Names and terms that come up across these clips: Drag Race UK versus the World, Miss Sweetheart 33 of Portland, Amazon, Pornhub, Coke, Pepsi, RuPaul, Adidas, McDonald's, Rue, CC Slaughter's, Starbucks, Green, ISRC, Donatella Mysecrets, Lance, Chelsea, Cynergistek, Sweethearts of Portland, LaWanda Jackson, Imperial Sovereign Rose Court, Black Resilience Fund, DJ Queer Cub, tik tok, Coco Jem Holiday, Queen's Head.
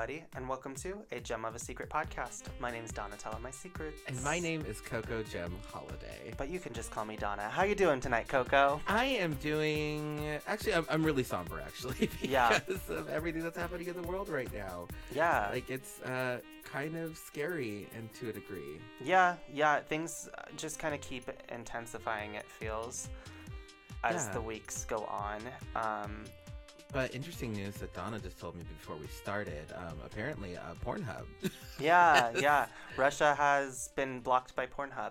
everybody, and welcome to A Gem of a Secret podcast. My name is Donatella Mysecrets. And my name is Coco Jem Holiday. But you can just call me Donna. How you doing tonight, Coco? I am doing... Actually, I'm really somber, actually, because of everything that's happening in the world right now. Yeah. Like, it's kind of scary and to a degree. Yeah. Things just kind of keep intensifying, it feels, as the weeks go on. But interesting news that Donna just told me before we started, apparently Pornhub. Yeah. Russia has been blocked by Pornhub.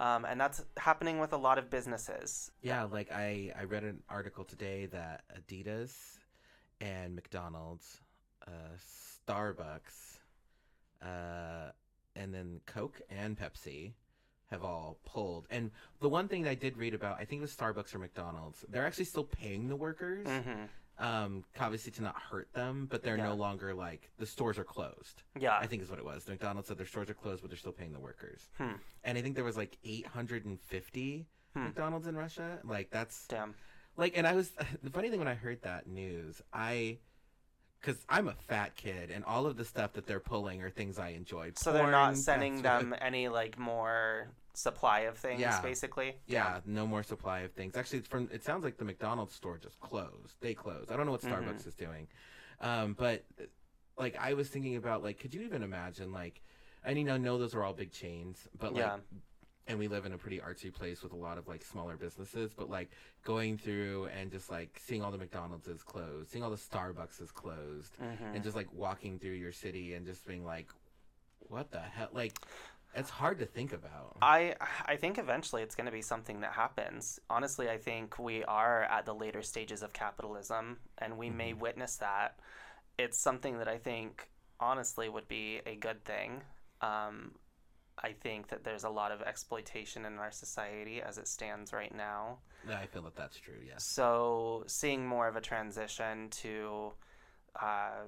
And that's happening with a lot of businesses. Yeah, like I read an article today that Adidas and McDonald's, Starbucks, and then Coke and Pepsi have all pulled. And the one thing that I did read about, I think it was Starbucks or McDonald's, they're actually still paying the workers. Mm-hmm. Obviously to not hurt them, but they're no longer like the stores are closed. Yeah, I think is what it was. McDonald's said their stores are closed, but they're still paying the workers. And I think there was like 850 McDonald's in Russia. Like that's damn. Like, and I was the funny thing when I heard that news, because I'm a fat kid, and all of the stuff that they're pulling are things I enjoyed. So porn, they're not sending them any like more supply of things, basically. Yeah, no more supply of things. Actually, it sounds like the McDonald's store just closed. They closed. I don't know what Starbucks is doing, but like I was thinking about like, could you even imagine like, I know those are all big chains, but like, and we live in a pretty artsy place with a lot of like smaller businesses, but like going through and just like seeing all the McDonald's is closed, seeing all the Starbucks is closed, and just like walking through your city and just being like, what the hell? Like, it's hard to think about. I think eventually it's going to be something that happens. Honestly, I think we are at the later stages of capitalism, and we may witness that. It's something that I think honestly would be a good thing. I think that there's a lot of exploitation in our society as it stands right now. Yeah, I feel that that's true, yes. So seeing more of a transition to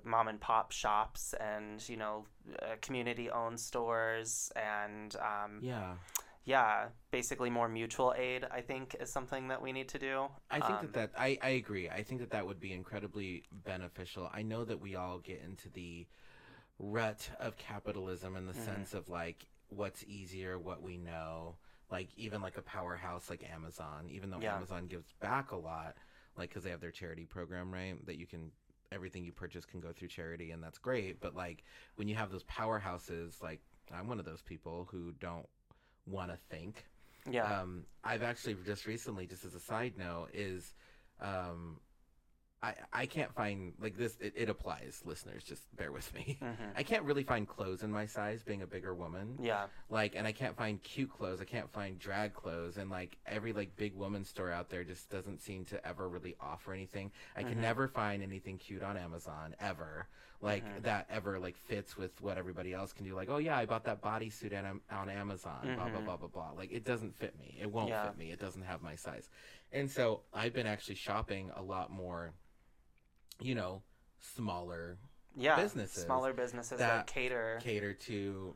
mom and pop shops and, community-owned stores and... Yeah, basically more mutual aid, I think, is something that we need to do. I think I agree. I think that would be incredibly beneficial. I know that we all get into the rut of capitalism in the sense of, like, what's easier, what we know, like even like a powerhouse like Amazon, even though Amazon gives back a lot, like because they have their charity program, right, that you can, everything you purchase can go through charity, and that's great. But like when you have those powerhouses, like I'm one of those people who don't want to think. I've actually just recently, just as a side note, is I can't find, like this, it applies, listeners, just bear with me. I can't really find clothes in my size, being a bigger woman. Yeah. Like, and I can't find cute clothes. I can't find drag clothes. And like every like big woman store out there just doesn't seem to ever really offer anything. I can never find anything cute on Amazon ever. Like that ever like fits with what everybody else can do. Like, oh yeah, I bought that bodysuit on Amazon, blah, blah, blah, blah, blah. Like it doesn't fit me. It won't fit me. It doesn't have my size. And so I've been actually shopping a lot more, smaller businesses. Smaller businesses that cater to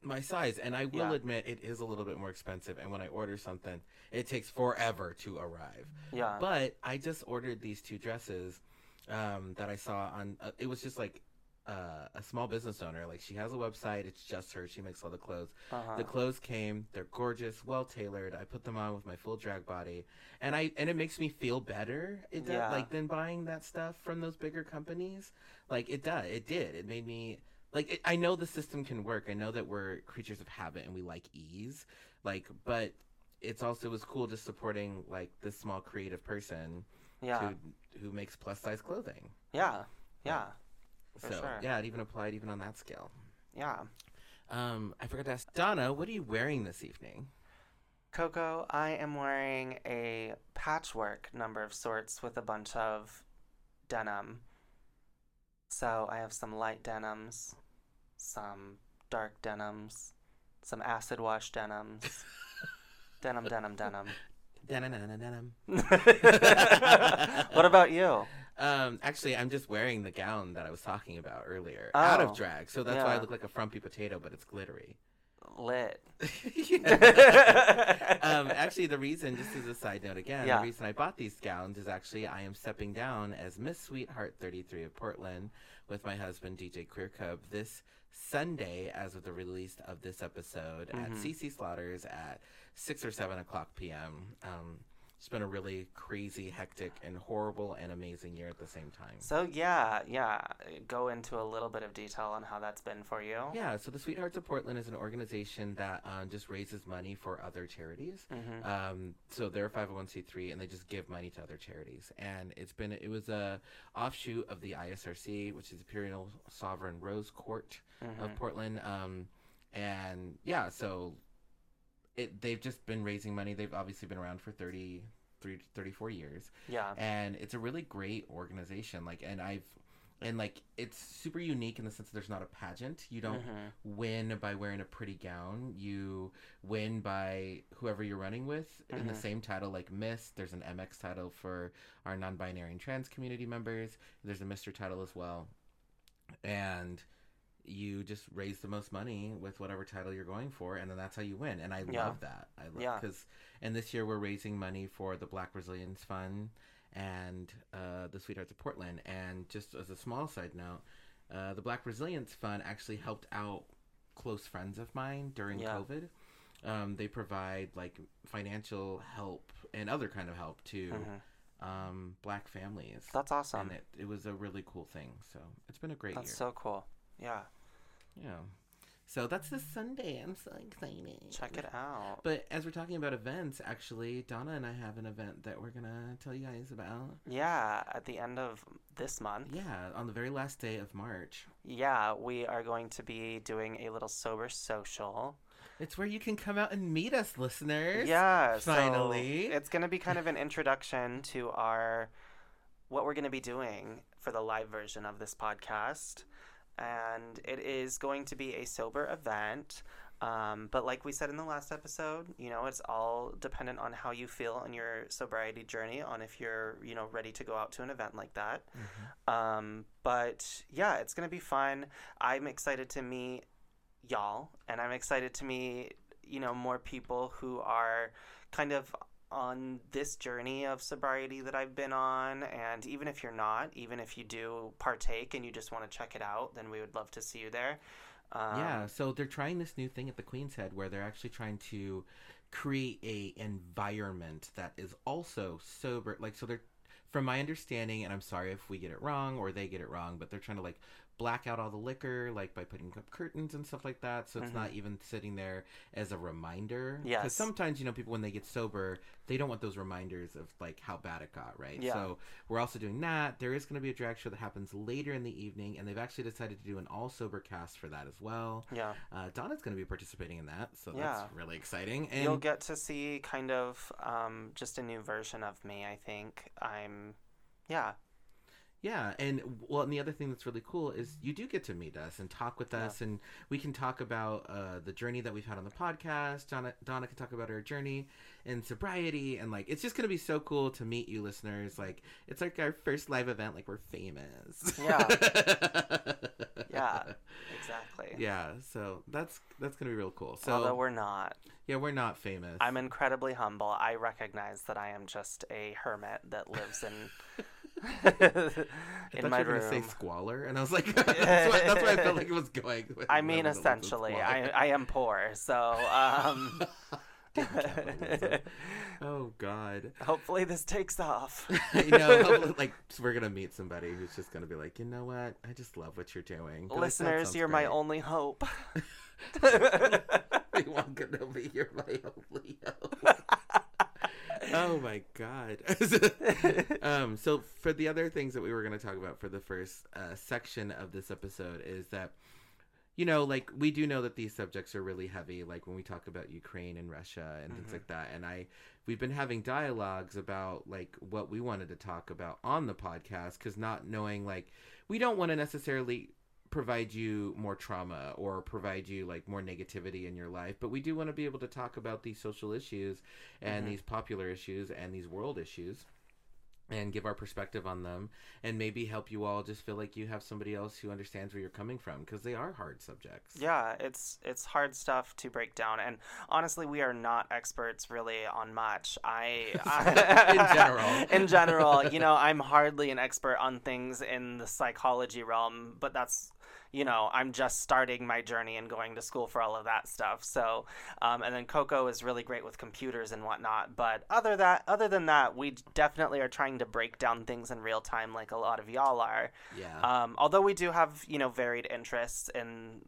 my size. And I will admit it is a little bit more expensive. And when I order something, it takes forever to arrive. Yeah. But I just ordered these two dresses that I saw on it was just like a small business owner. Like she has a website. It's just her. She makes all the clothes. The clothes came. They're gorgeous, well tailored. I put them on with my full drag body, and it makes me feel better. It does, like than buying that stuff from those bigger companies. Like it does. It did. It made me like. I know the system can work. I know that we're creatures of habit and we like ease. Like, but it's also it was cool just supporting like this small creative person. Who makes plus size clothing. Yeah. So, it even applied even on that scale. Yeah. I forgot to ask, Donna, what are you wearing this evening? Coco, I am wearing a patchwork number of sorts with a bunch of denim. So I have some light denims, some dark denims, some acid wash denims. Denim. What about you? Actually, I'm just wearing the gown that I was talking about earlier, out of drag. So that's why I look like a frumpy potato, but it's glittery. Lit. Actually, the reason, just as a side note again, the reason I bought these gowns is actually I am stepping down as Miss Sweetheart 33 of Portland, with my husband, DJ Queer Cub, this Sunday, as of the release of this episode, at CC Slaughter's at 6 or 7 o'clock p.m. It's been a really crazy, hectic, and horrible and amazing year at the same time. So, yeah. Go into a little bit of detail on how that's been for you. Yeah, so the Sweethearts of Portland is an organization that just raises money for other charities. So they're 501c3, and they just give money to other charities. And it was a offshoot of the ISRC, which is Imperial Sovereign Rose Court of Portland. And, yeah, so... They've just been raising money. They've obviously been around for 34 years. Yeah. And it's a really great organization. It's super unique in the sense that there's not a pageant. You don't win by wearing a pretty gown. You win by whoever you're running with in the same title, like Miss. There's an MX title for our non-binary and trans community members. There's a Mr. title as well. And... you just raise the most money with whatever title you're going for, and then that's how you win. And I love that. I love because, and this year we're raising money for the Black Resilience Fund and the Sweethearts of Portland. And just as a small side note, the Black Resilience Fund actually helped out close friends of mine during COVID. They provide like financial help and other kind of help to Black families. That's awesome. And it was a really cool thing. So it's been a great year. That's so cool. Yeah. So that's this Sunday. I'm so excited. Check it out. But as we're talking about events, actually, Donna and I have an event that we're going to tell you guys about. Yeah, at the end of this month. Yeah, on the very last day of March. Yeah, we are going to be doing a little sober social. It's where you can come out and meet us, listeners. Yeah. Finally. So it's going to be kind of an introduction to what we're going to be doing for the live version of this podcast. And it is going to be a sober event. But like we said in the last episode, it's all dependent on how you feel in your sobriety journey, on if you're, ready to go out to an event like that. But yeah, it's going to be fun. I'm excited to meet y'all, and I'm excited to meet, more people who are kind of on this journey of sobriety that I've been on. And even if you're not, even if you do partake and you just want to check it out, then we would love to see you there. So they're trying this new thing at the Queen's Head where they're actually trying to create an environment that is also sober. So they're, from my understanding, and I'm sorry if we get it wrong or they get it wrong, but they're trying to black out all the liquor, by putting up curtains and stuff like that. So it's not even sitting there as a reminder. Yes. Because sometimes, people, when they get sober, they don't want those reminders of, how bad it got, right? Yeah. So we're also doing that. There is going to be a drag show that happens later in the evening, and they've actually decided to do an all-sober cast for that as well. Yeah. Donna's going to be participating in that, so that's really exciting. And you'll get to see kind of just a new version of me, I think. Yeah, and the other thing that's really cool is you do get to meet us and talk with us, and we can talk about the journey that we've had on the podcast. Donna can talk about her journey in sobriety, and it's just gonna be so cool to meet you, listeners. It's our first live event. We're famous. Yeah. Yeah. Exactly. Yeah. So that's gonna be real cool. So although we're not. Yeah, we're not famous. I'm incredibly humble. I recognize that I am just a hermit that lives in. In my room. I was going to say squalor, and I was like, that's where I felt like it was going. I mean, essentially, I am poor, so. Oh God! Hopefully this takes off. We're gonna meet somebody who's just gonna be like, you know what? I just love what you're doing. Listeners, you're my only hope. You are gonna be your my only hope. Oh my God. So for the other things that we were going to talk about for the first section of this episode is that, we do know that these subjects are really heavy, when we talk about Ukraine and Russia and things like that. And we've been having dialogues about what we wanted to talk about on the podcast, because not knowing, we don't want to necessarily provide you more trauma or provide you more negativity in your life, but we do want to be able to talk about these social issues and these popular issues and these world issues. and give our perspective on them, and maybe help you all just feel like you have somebody else who understands where you're coming from, because they are hard subjects. Yeah, it's hard stuff to break down, and honestly, we are not experts really on much. In general, you know, I'm hardly an expert on things in the psychology realm, but that's, you know, I'm just starting my journey and going to school for all of that stuff. So, and then Coco is really great with computers and whatnot. But other than that, we definitely are trying to break down things in real time, like a lot of y'all are. Yeah. Although we do have, you know, varied interests in,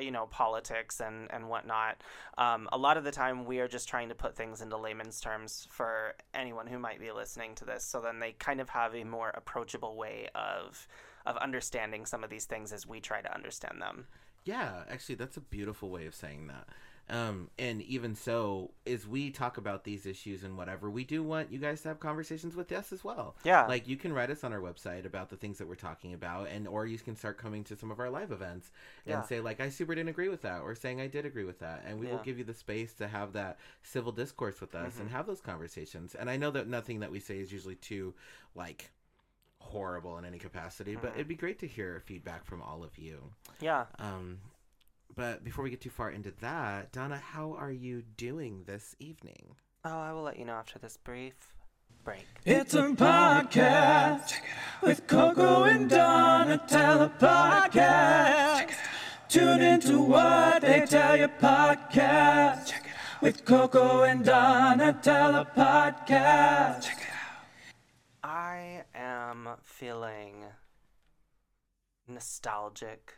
you know, politics and whatnot. A lot of the time we are just trying to put things into layman's terms for anyone who might be listening to this. So then they kind of have a more approachable way of understanding some of these things as we try to understand them. Yeah, actually, that's a beautiful way of saying that. And even so, as we talk about these issues and whatever, we do want you guys to have conversations with us as well. Yeah. Like, you can write us on our website about the things that we're talking about, and or you can start coming to some of our live events and say, like, I super didn't agree with that, or saying I did agree with that. And we will give you the space to have that civil discourse with us and have those conversations. And I know that nothing that we say is usually too, like, horrible in any capacity, but it'd be great to hear feedback from all of you. But before we get too far into that, Donna, how are you doing this evening? I will let you know after this brief break. It's a podcast with Coco and Donatella podcast. Tune into what they tell you podcast. Check it out. With Coco and Donatella podcast. Check it out. I am feeling nostalgic.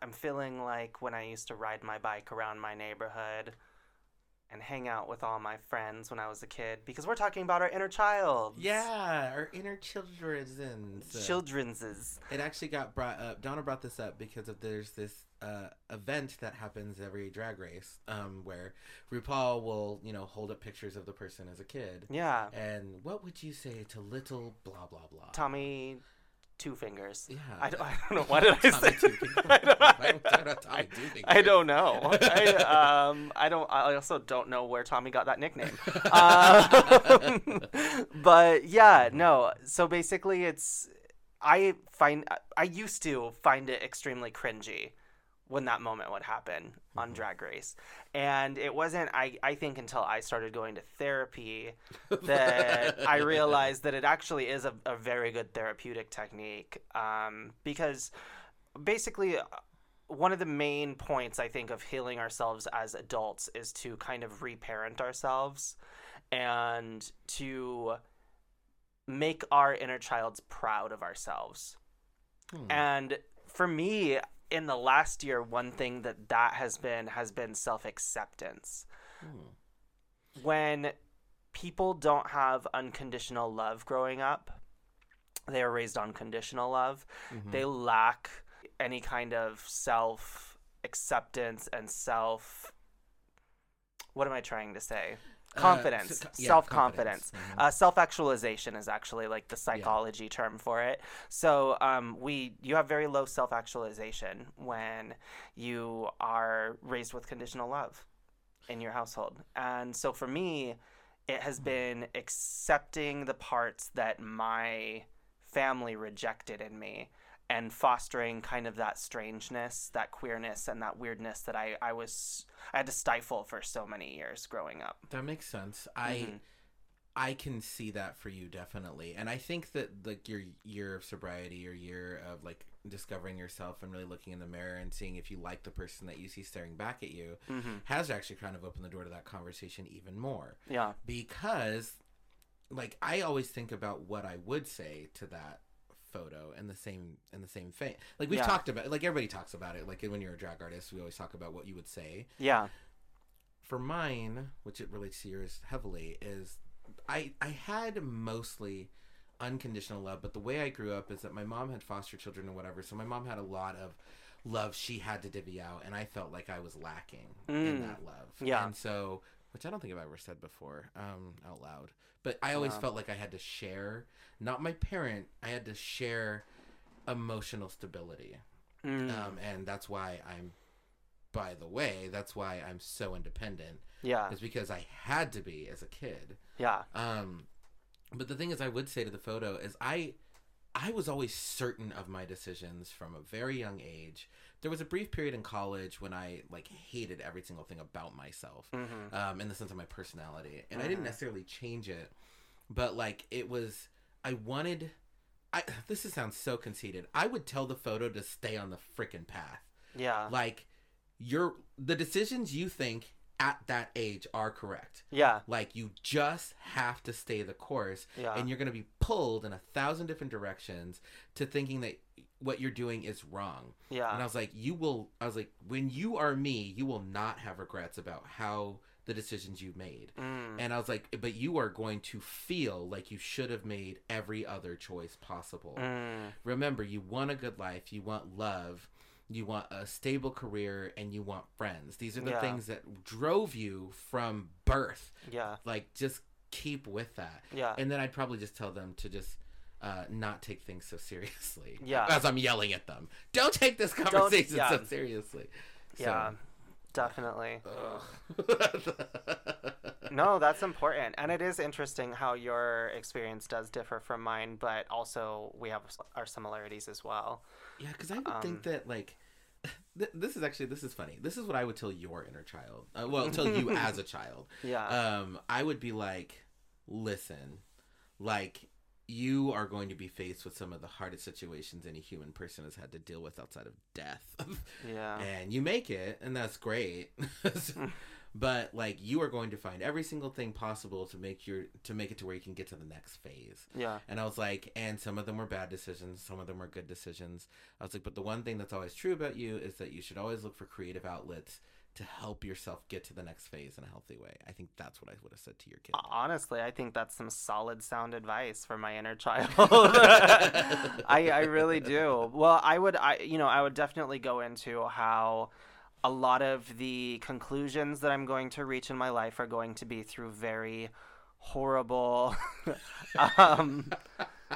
I'm feeling like when I used to ride my bike around my neighborhood and hang out with all my friends when I was a kid, because we're talking about our inner child. Yeah, our inner children's. It actually got brought up. Donna brought this up because of there's this event that happens every drag race where RuPaul will, you know, hold up pictures of the person as a kid. Yeah. And what would you say to little blah, blah, blah? Tommy Two Fingers. Yeah. I don't know. Why did I say Tommy Two Fingers? I don't know. I also don't know where Tommy got that nickname. But yeah, no. So basically I used to find it extremely cringy when that moment would happen on Drag Race. And it wasn't, I think, until I started going to therapy that I realized that it actually is a very good therapeutic technique. Because basically one of the main points, I think, of healing ourselves as adults is to kind of reparent ourselves and to make our inner childs proud of ourselves. And for me, in the last year, one thing that has been self-acceptance. When people don't have unconditional love growing up, they are raised on conditional love. They lack any kind of self-acceptance and self-confidence. Self-actualization is actually like the psychology term for it. So you have very low self-actualization when you are raised with conditional love in your household. And so for me, it has been accepting the parts that my family rejected in me and fostering kind of that strangeness, that queerness, and that weirdness that I had to stifle for so many years growing up. That makes sense. I can see that for you, definitely. And I think that, like, your year of sobriety, your year of, like, discovering yourself and really looking in the mirror and seeing if you like the person that you see staring back at you has actually kind of opened the door to that conversation even more. Yeah. Because, like, I always think about what I would say to that photo and the same thing. Like, we've talked about, like, everybody talks about it. Like, when you're a drag artist, we always talk about what you would say. Yeah. For mine, which it relates to yours heavily, is I had mostly unconditional love, but the way I grew up is that my mom had foster children and whatever, so my mom had a lot of love she had to divvy out, and I felt like I was lacking in that love. Yeah. And so, which I don't think I've ever said before out loud, but I always felt like I had to share, not my parent, I had to share emotional stability. And that's why I'm so independent. Yeah. It's because I had to be as a kid. Yeah. But the thing is, I would say to the photo is I was always certain of my decisions from a very young age. There was a brief period in college when I like hated every single thing about myself, mm-hmm. In the sense of my personality, and mm-hmm. I didn't necessarily change it, but like it was, I wanted. This sounds so conceited. I would tell the photo to stay on the frickin' path. Yeah, like the decisions you think at that age are correct. Yeah, like you just have to stay the course. Yeah, and you're gonna be pulled in 1,000 different directions to thinking that what you're doing is wrong. Yeah, and I was like, when you are me, you will not have regrets about how the decisions you made. Mm. And I was like, but you are going to feel like you should have made every other choice possible. Mm. Remember, you want a good life, you want love, you want a stable career, and you want friends. These are the things that drove you from birth. Yeah. Like, just keep with that. Yeah. And then I'd probably just tell them to just not take things so seriously. Yeah. As I'm yelling at them. Don't take this conversation so seriously. So, yeah. Definitely. No, that's important. And it is interesting how your experience does differ from mine, but also we have our similarities as well. Yeah, because I would think that, like, this is funny. This is what I would tell your inner child. Tell you as a child. Yeah. I would be like, listen, like, you are going to be faced with some of the hardest situations any human person has had to deal with outside of death. Yeah. And you make it, and that's great. But like, you are going to find every single thing possible to make it to where you can get to the next phase. Yeah. And I was like, and some of them were bad decisions, some of them were good decisions. I was like, but the one thing that's always true about you is that you should always look for creative outlets to help yourself get to the next phase in a healthy way. I think that's what I would have said to your kid. Honestly, I think that's some solid, sound advice for my inner child. I really do. Well, I would definitely go into how a lot of the conclusions that I'm going to reach in my life are going to be through very horrible,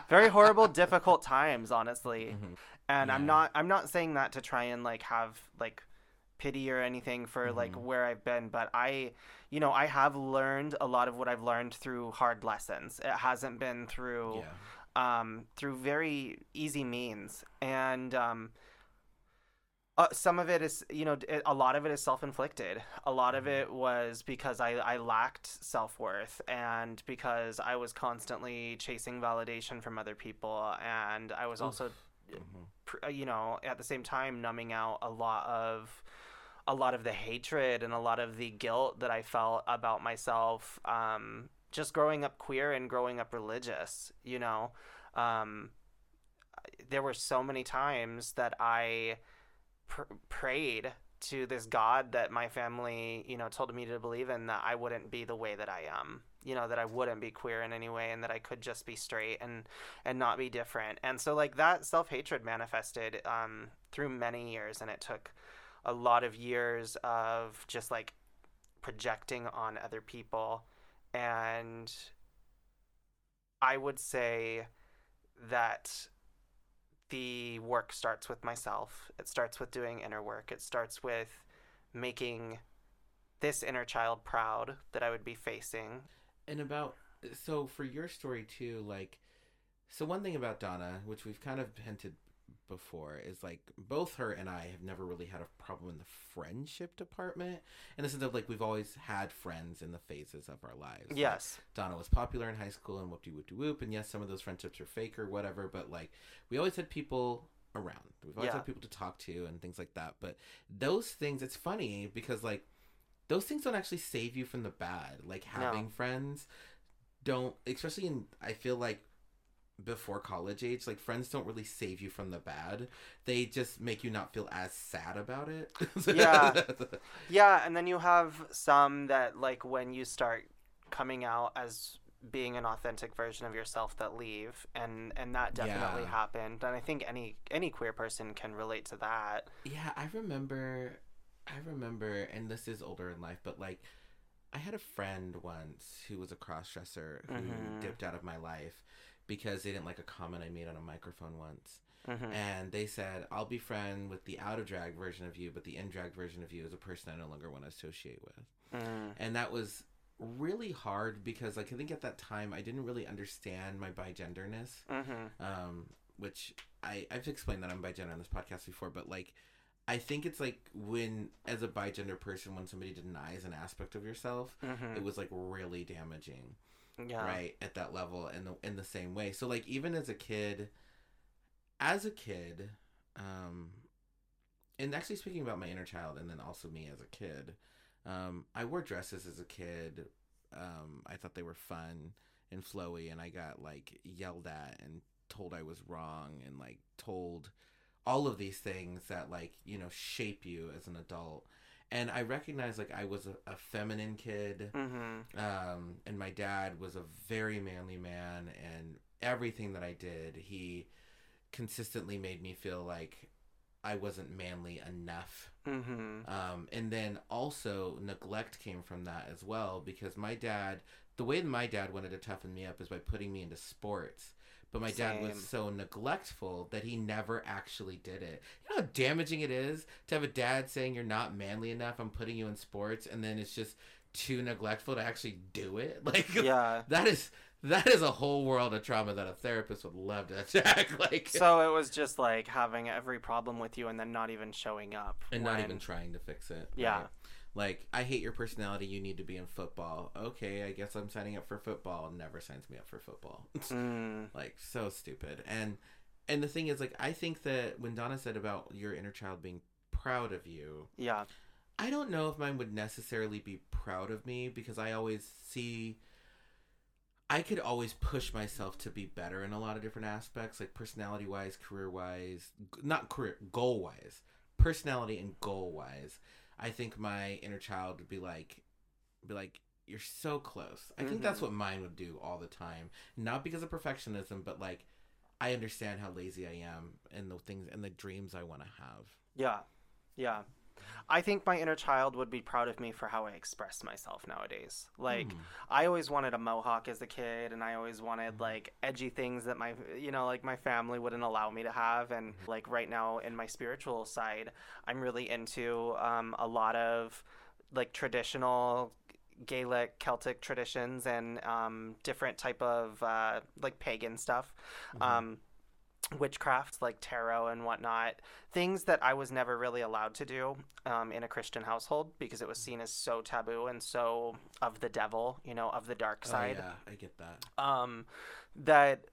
very horrible, difficult times, honestly. Mm-hmm. And yeah. I'm not saying that to try and like have like pity or anything for like where I've been, but I have learned a lot of what I've learned through hard lessons. It hasn't been through through very easy means, and some of it is a lot of it is self-inflicted. A lot of it was because I lacked self-worth, and because I was constantly chasing validation from other people, and I was also at the same time numbing out a lot of the hatred and a lot of the guilt that I felt about myself, just growing up queer and growing up religious, there were so many times that I prayed to this God that my family, told me to believe in, that I wouldn't be the way that I am, that I wouldn't be queer in any way, and that I could just be straight and not be different. And so like that self-hatred manifested through many years, and it took a lot of years of just like projecting on other people. And I would say that the work starts with myself. It starts with doing inner work. It starts with making this inner child proud that I would be facing. And so for your story too, like, so one thing about Donna, which we've kind of hinted before, is like both her and I have never really had a problem in the friendship department, in the sense of like we've always had friends in the phases of our lives. Yes, like, Donna was popular in high school and whoop-de-whoop-de-whoop, and yes, some of those friendships are fake or whatever, but like we always had people around, we've always had people to talk to and things like that. But those things, it's funny because like those things don't actually save you from the bad. Like having friends don't, especially in, I feel like before college age, like friends don't really save you from the bad. They just make you not feel as sad about it. Yeah. And then you have some that like when you start coming out as being an authentic version of yourself that leave, and that definitely happened. And I think any queer person can relate to that. Yeah. I remember, and this is older in life, but like I had a friend once who was a cross-dresser who dipped out of my life because they didn't like a comment I made on a microphone once. Mm-hmm. And they said, I'll be friend with the out-of-drag version of you, but the in-drag version of you is a person I no longer want to associate with. Mm. And that was really hard because, like, I think at that time I didn't really understand my bi-genderness, which I've explained that I'm bi-gender on this podcast before, but, like, I think it's, like, when, as a bi-gender person, when somebody denies an aspect of yourself, it was, like, really damaging. Yeah. Right? At that level, in the same way. So, like, even as a kid, and actually speaking about my inner child and then also me as a kid, I wore dresses as a kid. I thought they were fun and flowy, and I got, like, yelled at and told I was wrong and, like, told all of these things that, like, you know, shape you as an adult. And I recognized, like, I was a feminine kid, and my dad was a very manly man, and everything that I did, he consistently made me feel like I wasn't manly enough. And then also neglect came from that as well, because my dad, the way my dad wanted to toughen me up is by putting me into sports. But my dad was so neglectful that he never actually did it. You know how damaging it is to have a dad saying you're not manly enough, I'm putting you in sports, and then it's just too neglectful to actually do it? Like, that is a whole world of trauma that a therapist would love to attack. Like, so it was just like having every problem with you and then not even showing up. And not even trying to fix it. Yeah. Right? Like, I hate your personality. You need to be in football. Okay, I guess I'm signing up for football. Never signs me up for football. Like, so stupid. And the thing is, like, I think that when Donna said about your inner child being proud of you. Yeah. I don't know if mine would necessarily be proud of me, because I always see... I could always push myself to be better in a lot of different aspects, like personality-wise, career-wise, not career, goal-wise, personality and goal-wise. I think my inner child would be like, you're so close. I think that's what mine would do all the time. Not because of perfectionism, but, like, I understand how lazy I am and the things and the dreams I want to have. Yeah. Yeah. I think my inner child would be proud of me for how I express myself nowadays. Like, I always wanted a mohawk as a kid, and I always wanted, like, edgy things that my, you know, like, my family wouldn't allow me to have. And, like, right now in my spiritual side, I'm really into a lot of, like, traditional Gaelic, Celtic traditions and different type of, like, pagan stuff. Witchcraft, like tarot and whatnot, things that I was never really allowed to do in a Christian household, because it was seen as so taboo and so of the devil, you know, of the dark side. Oh, yeah, I get that. That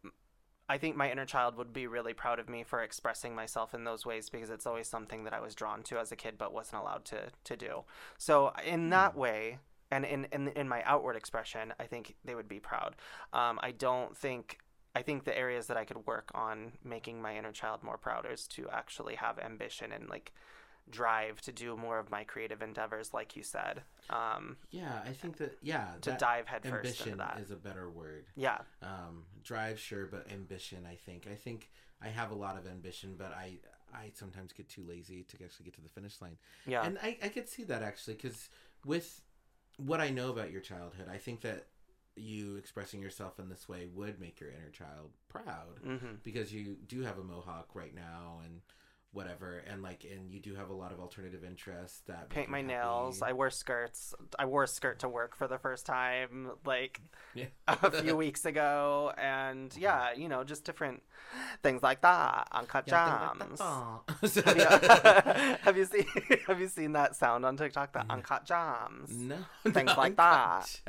I think my inner child would be really proud of me for expressing myself in those ways, because it's always something that I was drawn to as a kid but wasn't allowed to do. So in that way, and in my outward expression, I think they would be proud. I think the areas that I could work on making my inner child more proud is to actually have ambition and, like, drive to do more of my creative endeavors, like you said. I think that, to dive headfirst into that. Ambition is a better word. Yeah. Drive, sure, but ambition, I think. I think I have a lot of ambition, but I sometimes get too lazy to actually get to the finish line. Yeah. And I could see that, actually, because with what I know about your childhood, I think that you expressing yourself in this way would make your inner child proud, because you do have a mohawk right now and whatever, and like, and you do have a lot of alternative interests that paint my nails. I wore a skirt to work for the first time, like a few weeks ago, and you know, just different things like that. Uncut Gems. Have you seen that sound on TikTok? That Uncut Gems. No, things no, like that.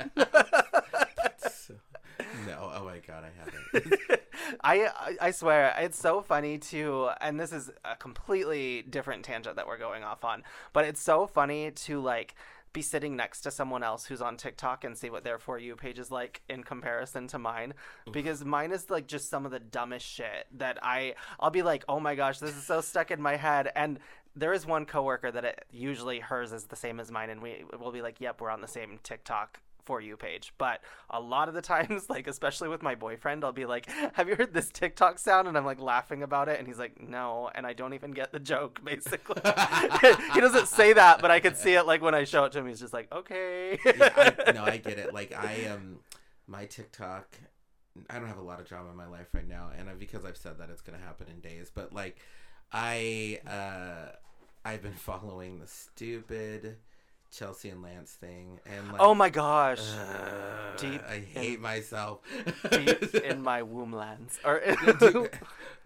No, oh my god, I haven't. I swear, it's so funny to, and this is a completely different tangent that we're going off on, but it's so funny to, like, be sitting next to someone else who's on TikTok and see what their For You page is like in comparison to mine. Oof. Because mine is, like, just some of the dumbest shit that I'll be like, oh my gosh, this is so stuck in my head. And there is one coworker that usually hers is the same as mine, and we'll be like, yep, we're on the same TikTok For You page. But a lot of the times, like, especially with my boyfriend, I'll be like, have you heard this TikTok sound? And I'm like laughing about it, and he's like, no, and I don't even get the joke, basically. He doesn't say that, but I could see it, like, when I show it to him, he's just like, okay. I get it. Like, I am my TikTok, I don't have a lot of drama in my life right now, and because I've said that it's gonna happen in days, but, like, I've been following the stupid Chelsea and Lance thing, and like, oh my gosh, deep. I hate myself. Deep in my womb, Lance. Or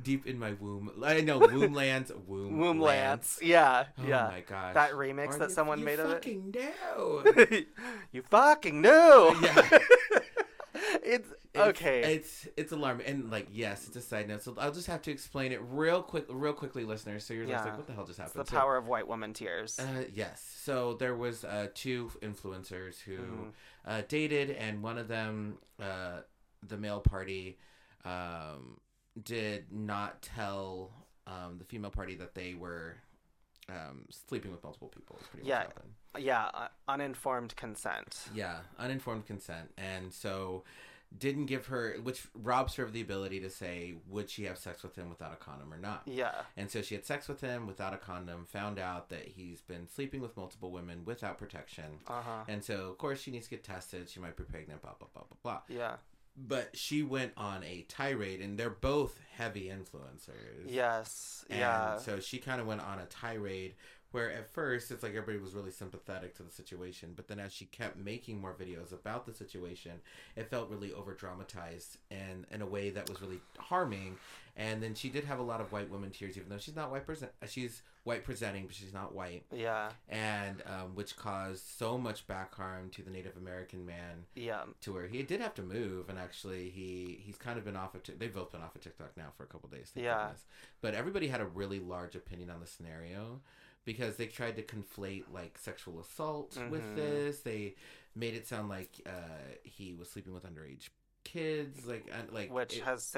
deep in my womb. I know, womb Lance, womb Lance. Yeah, oh yeah. Oh my gosh, that remix that someone made of it. You fucking knew. Yeah. Okay. It's alarming. And like, yes, it's a side note. So I'll just have to explain it real quickly, listeners. So you're just like, what the hell just happened? It's the power of white woman tears. Yes. So there was two influencers who dated, and one of them, the male party, did not tell the female party that they were sleeping with multiple people. Is pretty much happened. Yeah. Uninformed consent. Yeah. Uninformed consent. And so... didn't give her, which robs her of the ability to say, would she have sex with him without a condom or not? Yeah. And so she had sex with him without a condom, found out that he's been sleeping with multiple women without protection. Uh-huh. And so, of course, she needs to get tested. She might be pregnant, blah, blah, blah, blah, blah. Yeah. But she went on a tirade, and they're both heavy influencers. Yes. And so she kind of went on a tirade where at first it's like everybody was really sympathetic to the situation, but then as she kept making more videos about the situation, it felt really over dramatized and in a way that was really harming. And then she did have a lot of white woman tears, even though she's not white. She's white presenting, but she's not white. Yeah. And which caused so much back harm to the Native American man. Yeah. To where he did have to move, and actually he's kind of been off of. They've both been off of TikTok now for a couple of days. Yeah. But everybody had a really large opinion on the scenario. Because they tried to conflate, like, sexual assault with this. They made it sound like he was sleeping with underage kids. Which has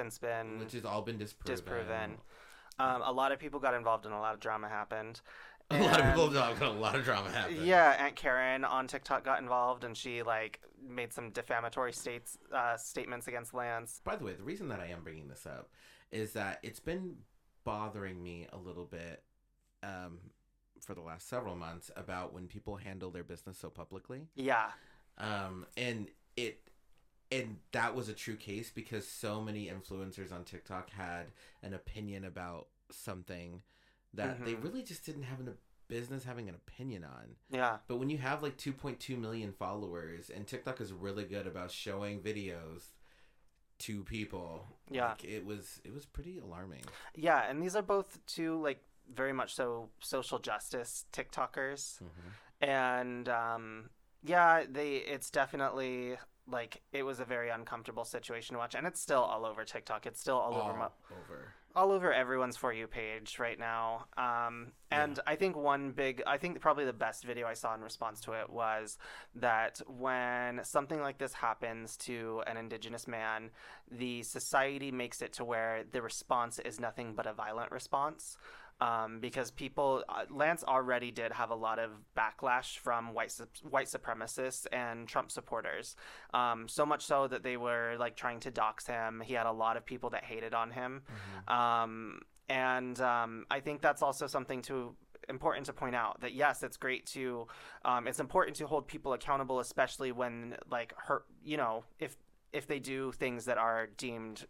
all been disproven. A lot of people got involved and a lot of drama happened. Yeah, Aunt Karen on TikTok got involved, and she, made some defamatory statements against Lance. By the way, the reason that I am bringing this up is that it's been bothering me a little bit for the last several months about when people handle their business so publicly. Yeah. And that was a true case because so many influencers on TikTok had an opinion about something that they really just didn't have a business having an opinion on. Yeah. But when you have 2.2 million followers, and TikTok is really good about showing videos to people. Yeah. It was pretty alarming. Yeah. And these are both two, very much so social justice TikTokers. And it's definitely it was a very uncomfortable situation to watch, and it's still all over TikTok. It's still all over everyone's For You page right now. And yeah. I think probably the best video I saw in response to it was that when something like this happens to an Indigenous man, the society makes it to where the response is nothing but a violent response. Because people, Lance already did have a lot of backlash from white supremacists and Trump supporters, so much so that they were trying to dox him. He had a lot of people that hated on him, and I think that's also something important to point out, that yes, it's great to, it's important to hold people accountable, especially when if they do things that are deemed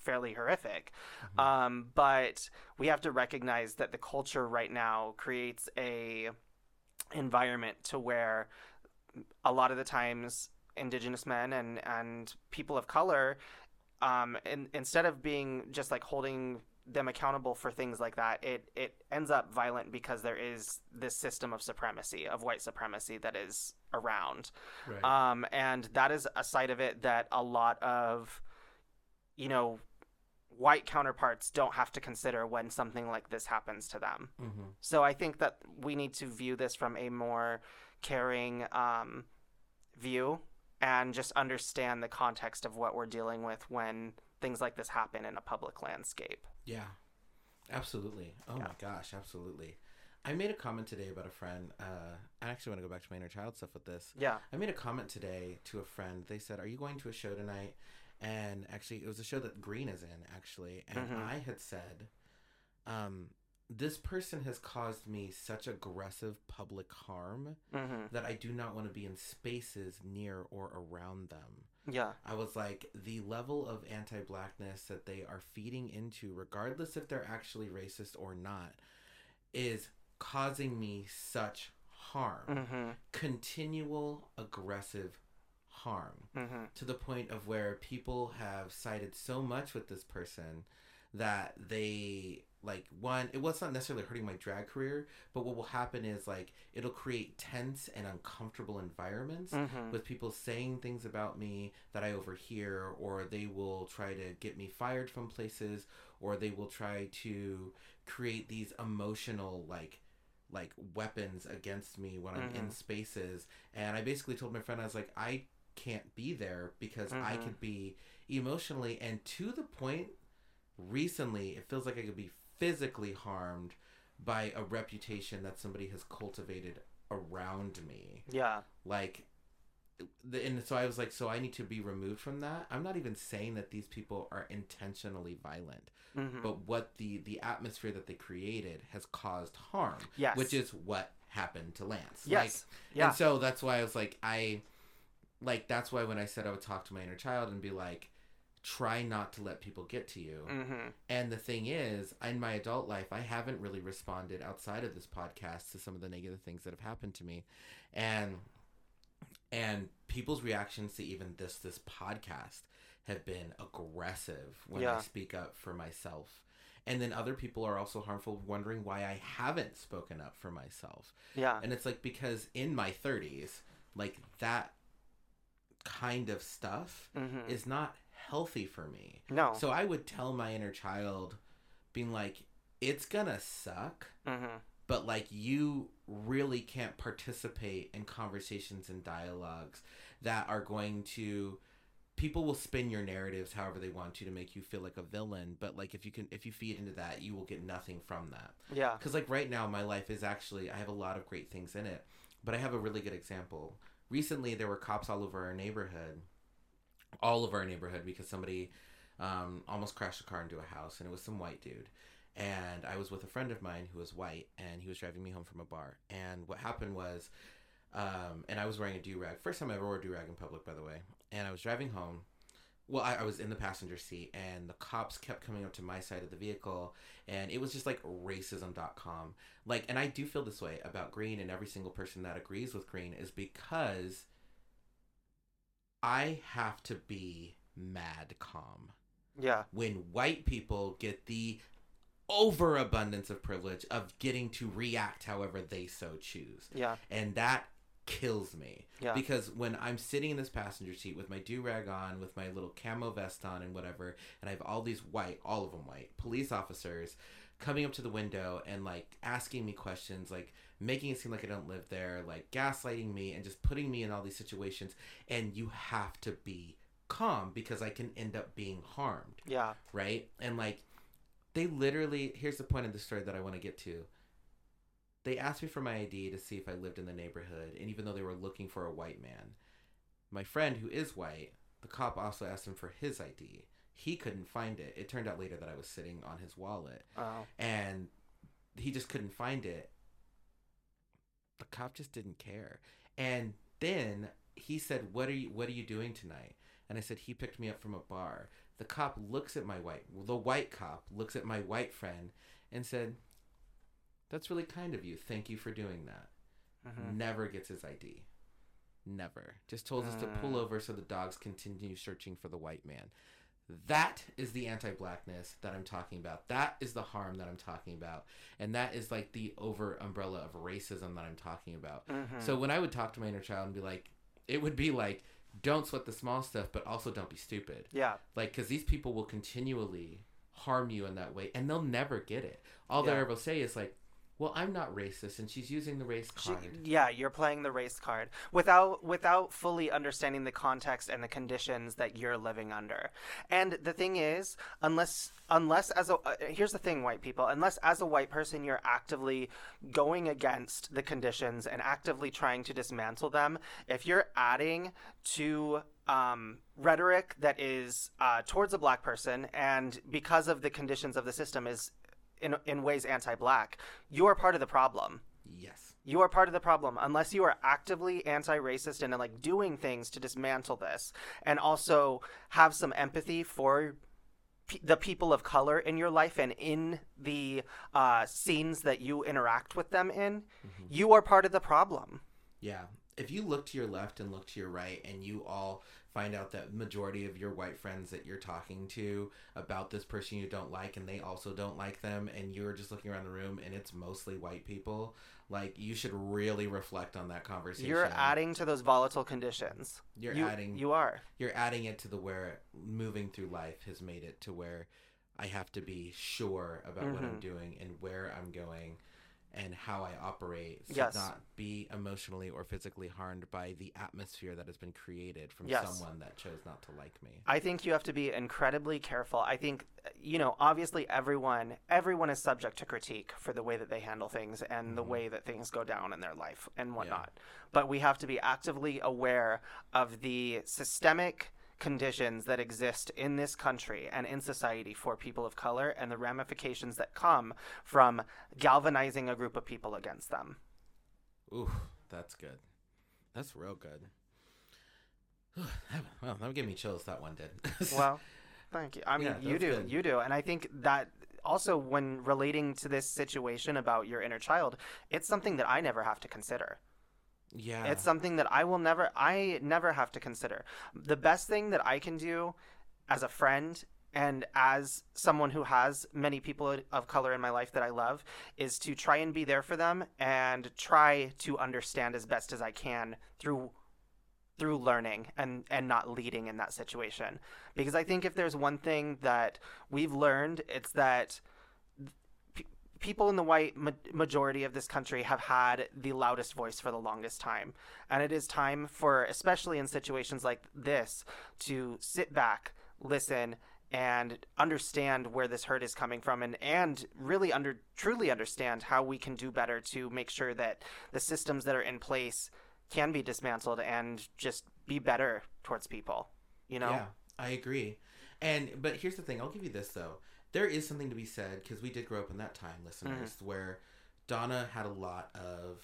fairly horrific. But we have to recognize that the culture right now creates a environment to where a lot of the times Indigenous men and people of color, instead of being just holding them accountable for things like that, it ends up violent because there is this system of supremacy, of white supremacy, that is around. Right. And that is a side of it that a lot of white counterparts don't have to consider when something like this happens to them. So I think that we need to view this from a more caring view, and just understand the context of what we're dealing with when things like this happen in a public landscape. Yeah, absolutely. Oh yeah. My gosh, absolutely. I made a comment today about a friend. I actually want to go back to my inner child stuff with this. Yeah. I made a comment today to a friend. They said, "Are you going to a show tonight?" And actually, it was a show that Green is in, actually. And I had said, this person has caused me such aggressive public harm that I do not want to be in spaces near or around them. Yeah. I was like, the level of anti-Blackness that they are feeding into, regardless if they're actually racist or not, is causing me such harm, continual aggressive harm, to the point of where people have sided so much with this person that they, like, one, it was not necessarily hurting my drag career, but what will happen is, like, it'll create tense and uncomfortable environments with people saying things about me that I overhear, or they will try to get me fired from places, or they will try to create these emotional, like weapons against me when I'm in spaces. And I basically told my friend, I was like, I can't be there because I could be emotionally, and to the point recently, it feels like I could be physically harmed by a reputation that somebody has cultivated around me. Yeah. Like, and so I was like, so I need to be removed from that. I'm not even saying that these people are intentionally violent, but what the atmosphere that they created has caused harm, which is what happened to Lance. And so that's why I was like, that's why when I said I would talk to my inner child and be like, try not to let people get to you. And the thing is, in my adult life, I haven't really responded outside of this podcast to some of the negative things that have happened to me. And people's reactions to even this podcast have been aggressive when I speak up for myself. And then other people are also harmful, wondering why I haven't spoken up for myself. Yeah. And it's like, because in my 30s, like, that kind of stuff is not healthy for me. No. So I would tell my inner child, being like, it's gonna suck, but, like, you really can't participate in conversations and dialogues that are going to... People will spin your narratives however they want to make you feel like a villain, but, like, if you feed into that, you will get nothing from that. Yeah. Because, like, right now, my life is actually... I have a lot of great things in it, but I have a really good example. Recently, there were cops all over our neighborhood. All of our neighborhood, because somebody almost crashed a car into a house, and it was some white dude. And I was with a friend of mine who was white, and he was driving me home from a bar. And what happened was, and I was wearing a do-rag. First time I ever wore a do-rag in public, by the way. And I was driving home. Well, I was in the passenger seat, and the cops kept coming up to my side of the vehicle, and it was just like racism.com. Like, and I do feel this way about Green, and every single person that agrees with Green is because... I have to be mad calm. Yeah. When white people get the overabundance of privilege of getting to react however they so choose. Yeah. And that kills me. Yeah. Because when I'm sitting in this passenger seat with my do-rag on, with my little camo vest on and whatever, and I have all these white, all of them white, police officers coming up to the window and, like, asking me questions, like, making it seem like I don't live there, like, gaslighting me and just putting me in all these situations. And you have to be calm because I can end up being harmed. Yeah. Right? And, like, they literally... Here's the point of the story that I want to get to. They asked me for my ID to see if I lived in the neighborhood. And even though they were looking for a white man, my friend who is white, the cop also asked him for his ID. He couldn't find it. It turned out later that I was sitting on his wallet. Oh. And he just couldn't find it. The cop just didn't care. And then he said, what are you doing tonight? And I said, he picked me up from a bar. The cop looks at my white friend and said, that's really kind of you. Thank you for doing that. Never gets his ID. Never. Just told us to pull over so the dogs continue searching for the white man. That is the anti-blackness that I'm talking about. That is the harm that I'm talking about. And that is, like, the over umbrella of racism that I'm talking about. So when I would talk to my inner child and be like, it would be like, don't sweat the small stuff, but also don't be stupid. Yeah. Like, because these people will continually harm you in that way, and they'll never get it. All they'll ever say is, like, well, I'm not racist, and she's using the race card. You're playing the race card without fully understanding the context and the conditions that you're living under. And the thing is, unless as a here's the thing, white people, unless as a white person you're actively going against the conditions and actively trying to dismantle them, if you're adding to rhetoric that is towards a black person and because of the conditions of the system is in ways anti-black, you are part of the problem. Yes. You are part of the problem unless you are actively anti-racist and, like, doing things to dismantle this, and also have some empathy for the people of color in your life and in the scenes that you interact with them in, mm-hmm. you are part of the problem. Yeah. If you look to your left and look to your right and you all find out that majority of your white friends that you're talking to about this person you don't like and they also don't like them and you're just looking around the room and it's mostly white people, like, you should really reflect on that conversation. You're adding to those volatile conditions. You're adding it to the where moving through life has made it to where I have to be sure about mm-hmm. what I'm doing and where I'm going and how I operate, so yes. not be emotionally or physically harmed by the atmosphere that has been created from yes. someone that chose not to like me. I think you have to be incredibly careful. I think, you know, obviously everyone is subject to critique for the way that they handle things and mm-hmm. the way that things go down in their life and whatnot. Yeah. But we have to be actively aware of the systemic conditions that exist in this country and in society for people of color and the ramifications that come from galvanizing a group of people against them. Ooh, that's good. That's real good. Well, that would give me chills, that one did. Well, thank you. I mean, yeah, you do. And I think that also when relating to this situation about your inner child, it's something that I never have to consider. Yeah. It's something that I never have to consider. The best thing that I can do as a friend and as someone who has many people of color in my life that I love is to try and be there for them and try to understand as best as I can through learning and not leading in that situation. Because I think if there's one thing that we've learned, it's that people in the white majority of this country have had the loudest voice for the longest time. And it is time for, especially in situations like this, to sit back, listen, and understand where this hurt is coming from and really truly understand how we can do better to make sure that the systems that are in place can be dismantled and just be better towards people, you know? Yeah, I agree. But here's the thing. I'll give you this, though. There is something to be said, because we did grow up in that time, listeners, where Donna had a lot of,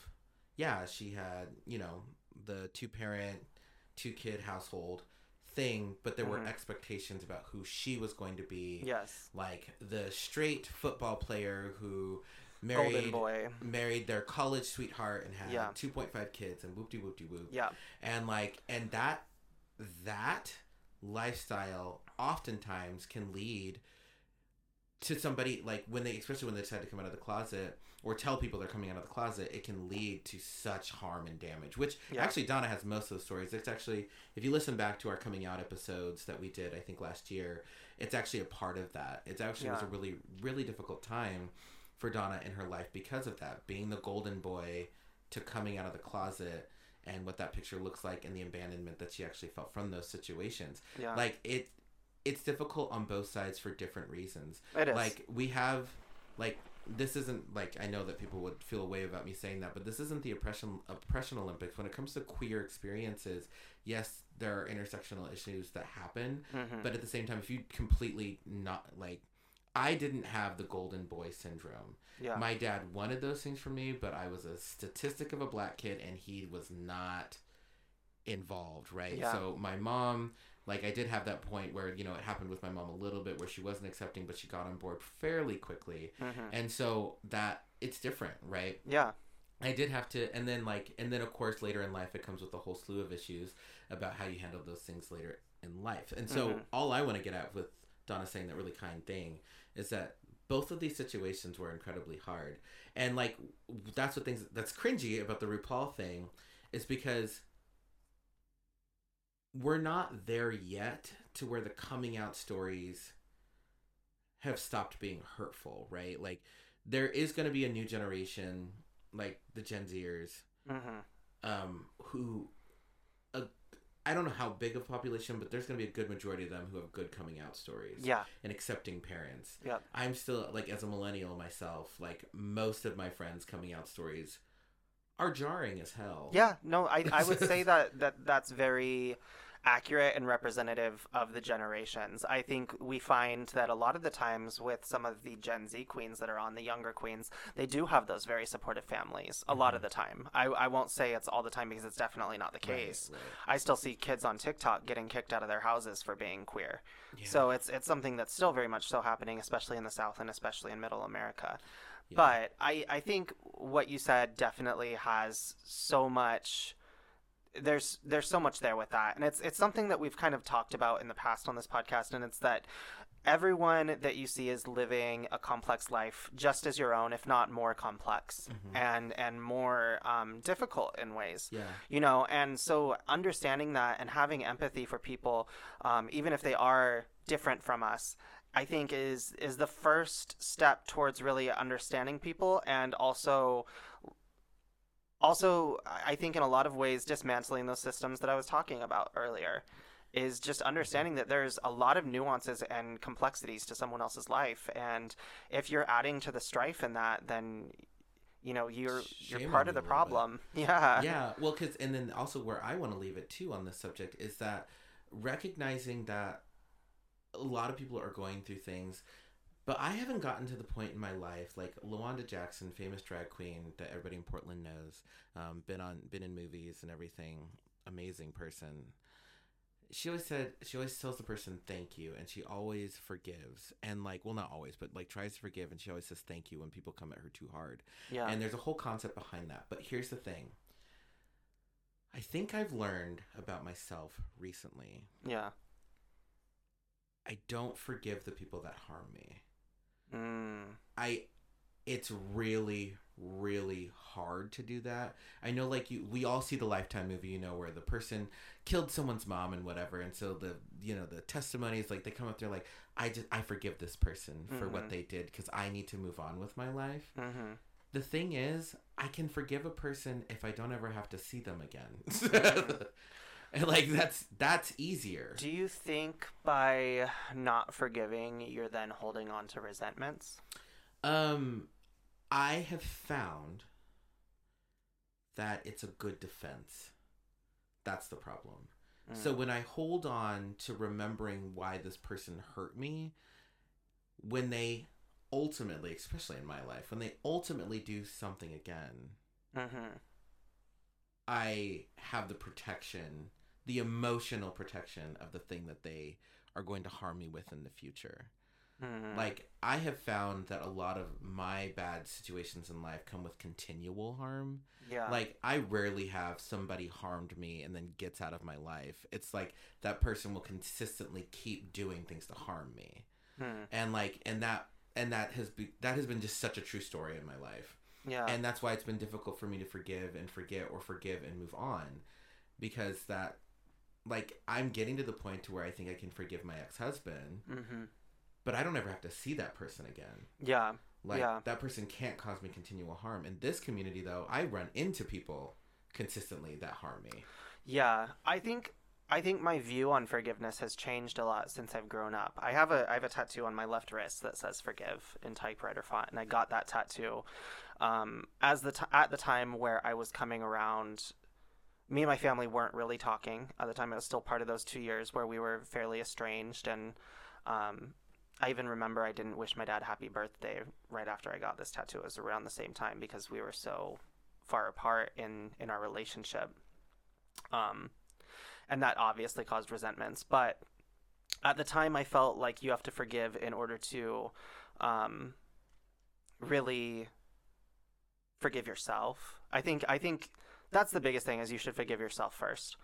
she had, you know, the two-parent, two-kid household thing, but there were expectations about who she was going to be. Yes. Like the straight football player who married their college sweetheart and had 2.5 kids and whoop-de-whoop-de-whoop. Yeah. And, like, and that lifestyle oftentimes can lead to somebody, like, especially when they decide to come out of the closet or tell people they're coming out of the closet, it can lead to such harm and damage, which actually Donna has most of the stories. It's actually, if you listen back to our coming out episodes that we did, I think last year, it's actually a part of that. It's actually was a really, really difficult time for Donna in her life because of that, being the golden boy to coming out of the closet and what that picture looks like and the abandonment that she actually felt from those situations. Yeah. Like, it's difficult on both sides for different reasons. It is. Like, we have, like, this isn't, like, I know that people would feel a way about me saying that, but this isn't the oppression Olympics. When it comes to queer experiences, yes, there are intersectional issues that happen, but at the same time, if you completely not, like, I didn't have the golden boy syndrome. Yeah. My dad wanted those things for me, but I was a statistic of a black kid, and he was not involved, right? Yeah. So my mom... Like, I did have that point where, you know, it happened with my mom a little bit where she wasn't accepting, but she got on board fairly quickly. And so that, it's different, right? Yeah. I did have to, and then of course later in life it comes with a whole slew of issues about how you handle those things later in life. And so all I want to get at with Donna saying that really kind thing is that both of these situations were incredibly hard. And, like, that's what things, that's cringy about the RuPaul thing is because... we're not there yet to where the coming out stories have stopped being hurtful, right? Like, there is going to be a new generation, like the Gen Zers, who, I don't know how big of a population, but there's going to be a good majority of them who have good coming out stories. Yeah. And accepting parents. Yeah. I'm still, like, as a millennial myself, like, most of my friends' coming out stories are jarring as hell. Yeah, no, I would say that that's very accurate and representative of the generations. I think we find that a lot of the times with some of the Gen Z queens that are on, the younger queens, they do have those very supportive families a lot of the time. I won't say it's all the time because it's definitely not the case. Right. I still see kids on TikTok getting kicked out of their houses for being queer. Yeah. So it's something that's still very much so happening, especially in the South and especially in Middle America. Yeah. But I think what you said definitely has so much... There's so much there with that. And it's something that we've kind of talked about in the past on this podcast, and it's that everyone that you see is living a complex life just as your own, if not more complex, mm-hmm. and more difficult in ways, yeah. you know, and so understanding that and having empathy for people, even if they are different from us, I think is the first step towards really understanding people, and also, I think in a lot of ways, dismantling those systems that I was talking about earlier is just understanding that there's a lot of nuances and complexities to someone else's life. And if you're adding to the strife in that, then, you know, you're part of the problem. Yeah. Yeah. Well, and then also where I want to leave it too on this subject is that recognizing that a lot of people are going through things. But I haven't gotten to the point in my life, like LaWanda Jackson, famous drag queen that everybody in Portland knows, been in movies and everything, amazing person. She always tells the person thank you, and she always forgives, and like, well, not always, but like tries to forgive, and she always says thank you when people come at her too hard. Yeah. And there's a whole concept behind that. But here's the thing. I think I've learned about myself recently. Yeah. I don't forgive the people that harm me. It's really, really hard to do that. I know, like we all see the Lifetime movie, you know, where the person killed someone's mom and whatever, and so the testimonies, like they come up, they're like, I forgive this person for mm-hmm. what they did because I need to move on with my life. Mm-hmm. The thing is, I can forgive a person if I don't ever have to see them again. Mm-hmm. And like that's easier. Do you think by not forgiving, you're then holding on to resentments? I have found that it's a good defense. That's the problem. Mm. So when I hold on to remembering why this person hurt me, when they ultimately, especially in my life, when they ultimately do something again, mm-hmm. I have the protection, the emotional protection of the thing that they are going to harm me with in the future. Mm. Like, I have found that a lot of my bad situations in life come with continual harm. Yeah. Like, I rarely have somebody harmed me and then gets out of my life. It's like that person will consistently keep doing things to harm me. Mm. And like, that has been just such a true story in my life. Yeah. And that's why it's been difficult for me to forgive and forget, or forgive and move on. Because that, like, I'm getting to the point to where I think I can forgive my ex-husband, mm-hmm. but I don't ever have to see that person again. Yeah. Like, yeah. That person can't cause me continual harm. In this community, though, I run into people consistently that harm me. Yeah. I think my view on forgiveness has changed a lot since I've grown up. I have a tattoo on my left wrist that says forgive in typewriter font, and I got that tattoo at the time where I was coming around. Me and my family weren't really talking at the time. It was still part of those 2 years where we were fairly estranged. And I even remember I didn't wish my dad happy birthday right after I got this tattoo. It was around the same time because we were so far apart in our relationship. And that obviously caused resentments. But at the time, I felt like you have to forgive in order to really forgive yourself. I think that's the biggest thing, is you should forgive yourself first.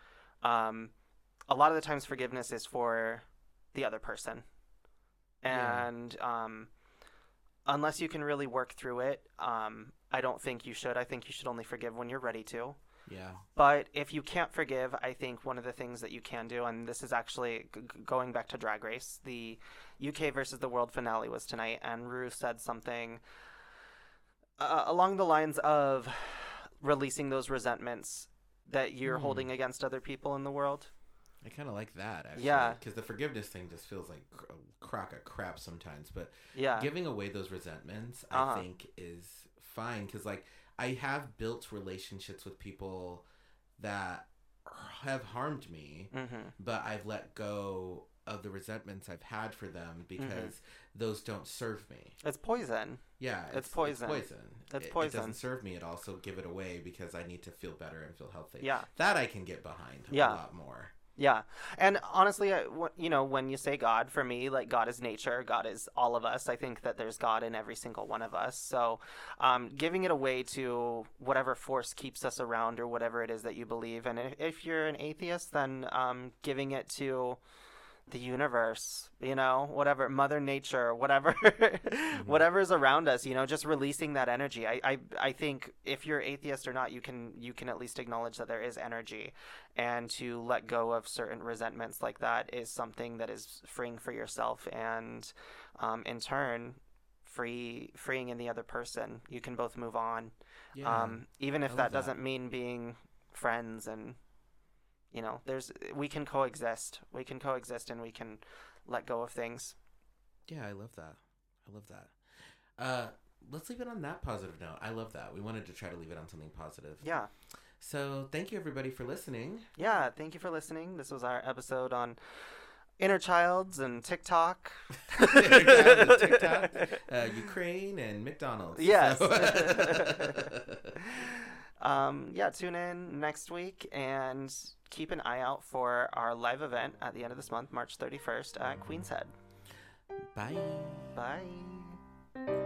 A lot of the times forgiveness is for the other person. And yeah. Unless you can really work through it, I don't think you should. I think you should only forgive when you're ready to. Yeah. But if you can't forgive, I think one of the things that you can do, and this is actually going back to Drag Race, the UK versus the World finale was tonight, and Rue said something along the lines of releasing those resentments that you're holding against other people in the world. I kind of like that, actually. Yeah. Because the forgiveness thing just feels like a crock of crap sometimes. But yeah. Giving away those resentments, I think, is fine. Because, like, I have built relationships with people that have harmed me, mm-hmm. but I've let go of the resentments I've had for them because mm-hmm. those don't serve me. It's poison. Yeah. It's poison. It's poison. It's poison. It doesn't serve me. It also give it away because I need to feel better and feel healthy. Yeah. That I can get behind a lot more. Yeah. And honestly, you know, when you say God, for me, like, God is nature. God is all of us. I think that there's God in every single one of us. So giving it away to whatever force keeps us around or whatever it is that you believe. And if you're an atheist, then giving it to the universe, you know, whatever, Mother Nature, whatever, mm-hmm. whatever is around us, you know, just releasing that energy. I think if you're atheist or not, you can at least acknowledge that there is energy, and to let go of certain resentments like that is something that is freeing for yourself and, in turn, freeing in the other person. You can both move on, even if that doesn't mean being friends and. You know, we can coexist and we can let go of things. Yeah, I love that. Let's leave it on that positive note. I love that. We wanted to try to leave it on something positive. Yeah. So thank you, everybody, for listening. Yeah, thank you for listening. This was our episode on inner childs and TikTok. Inner child and TikTok, Ukraine and McDonald's. Yes. So. Tune in next week and keep an eye out for our live event at the end of this month, March 31st at Queen's Head. Bye. Bye.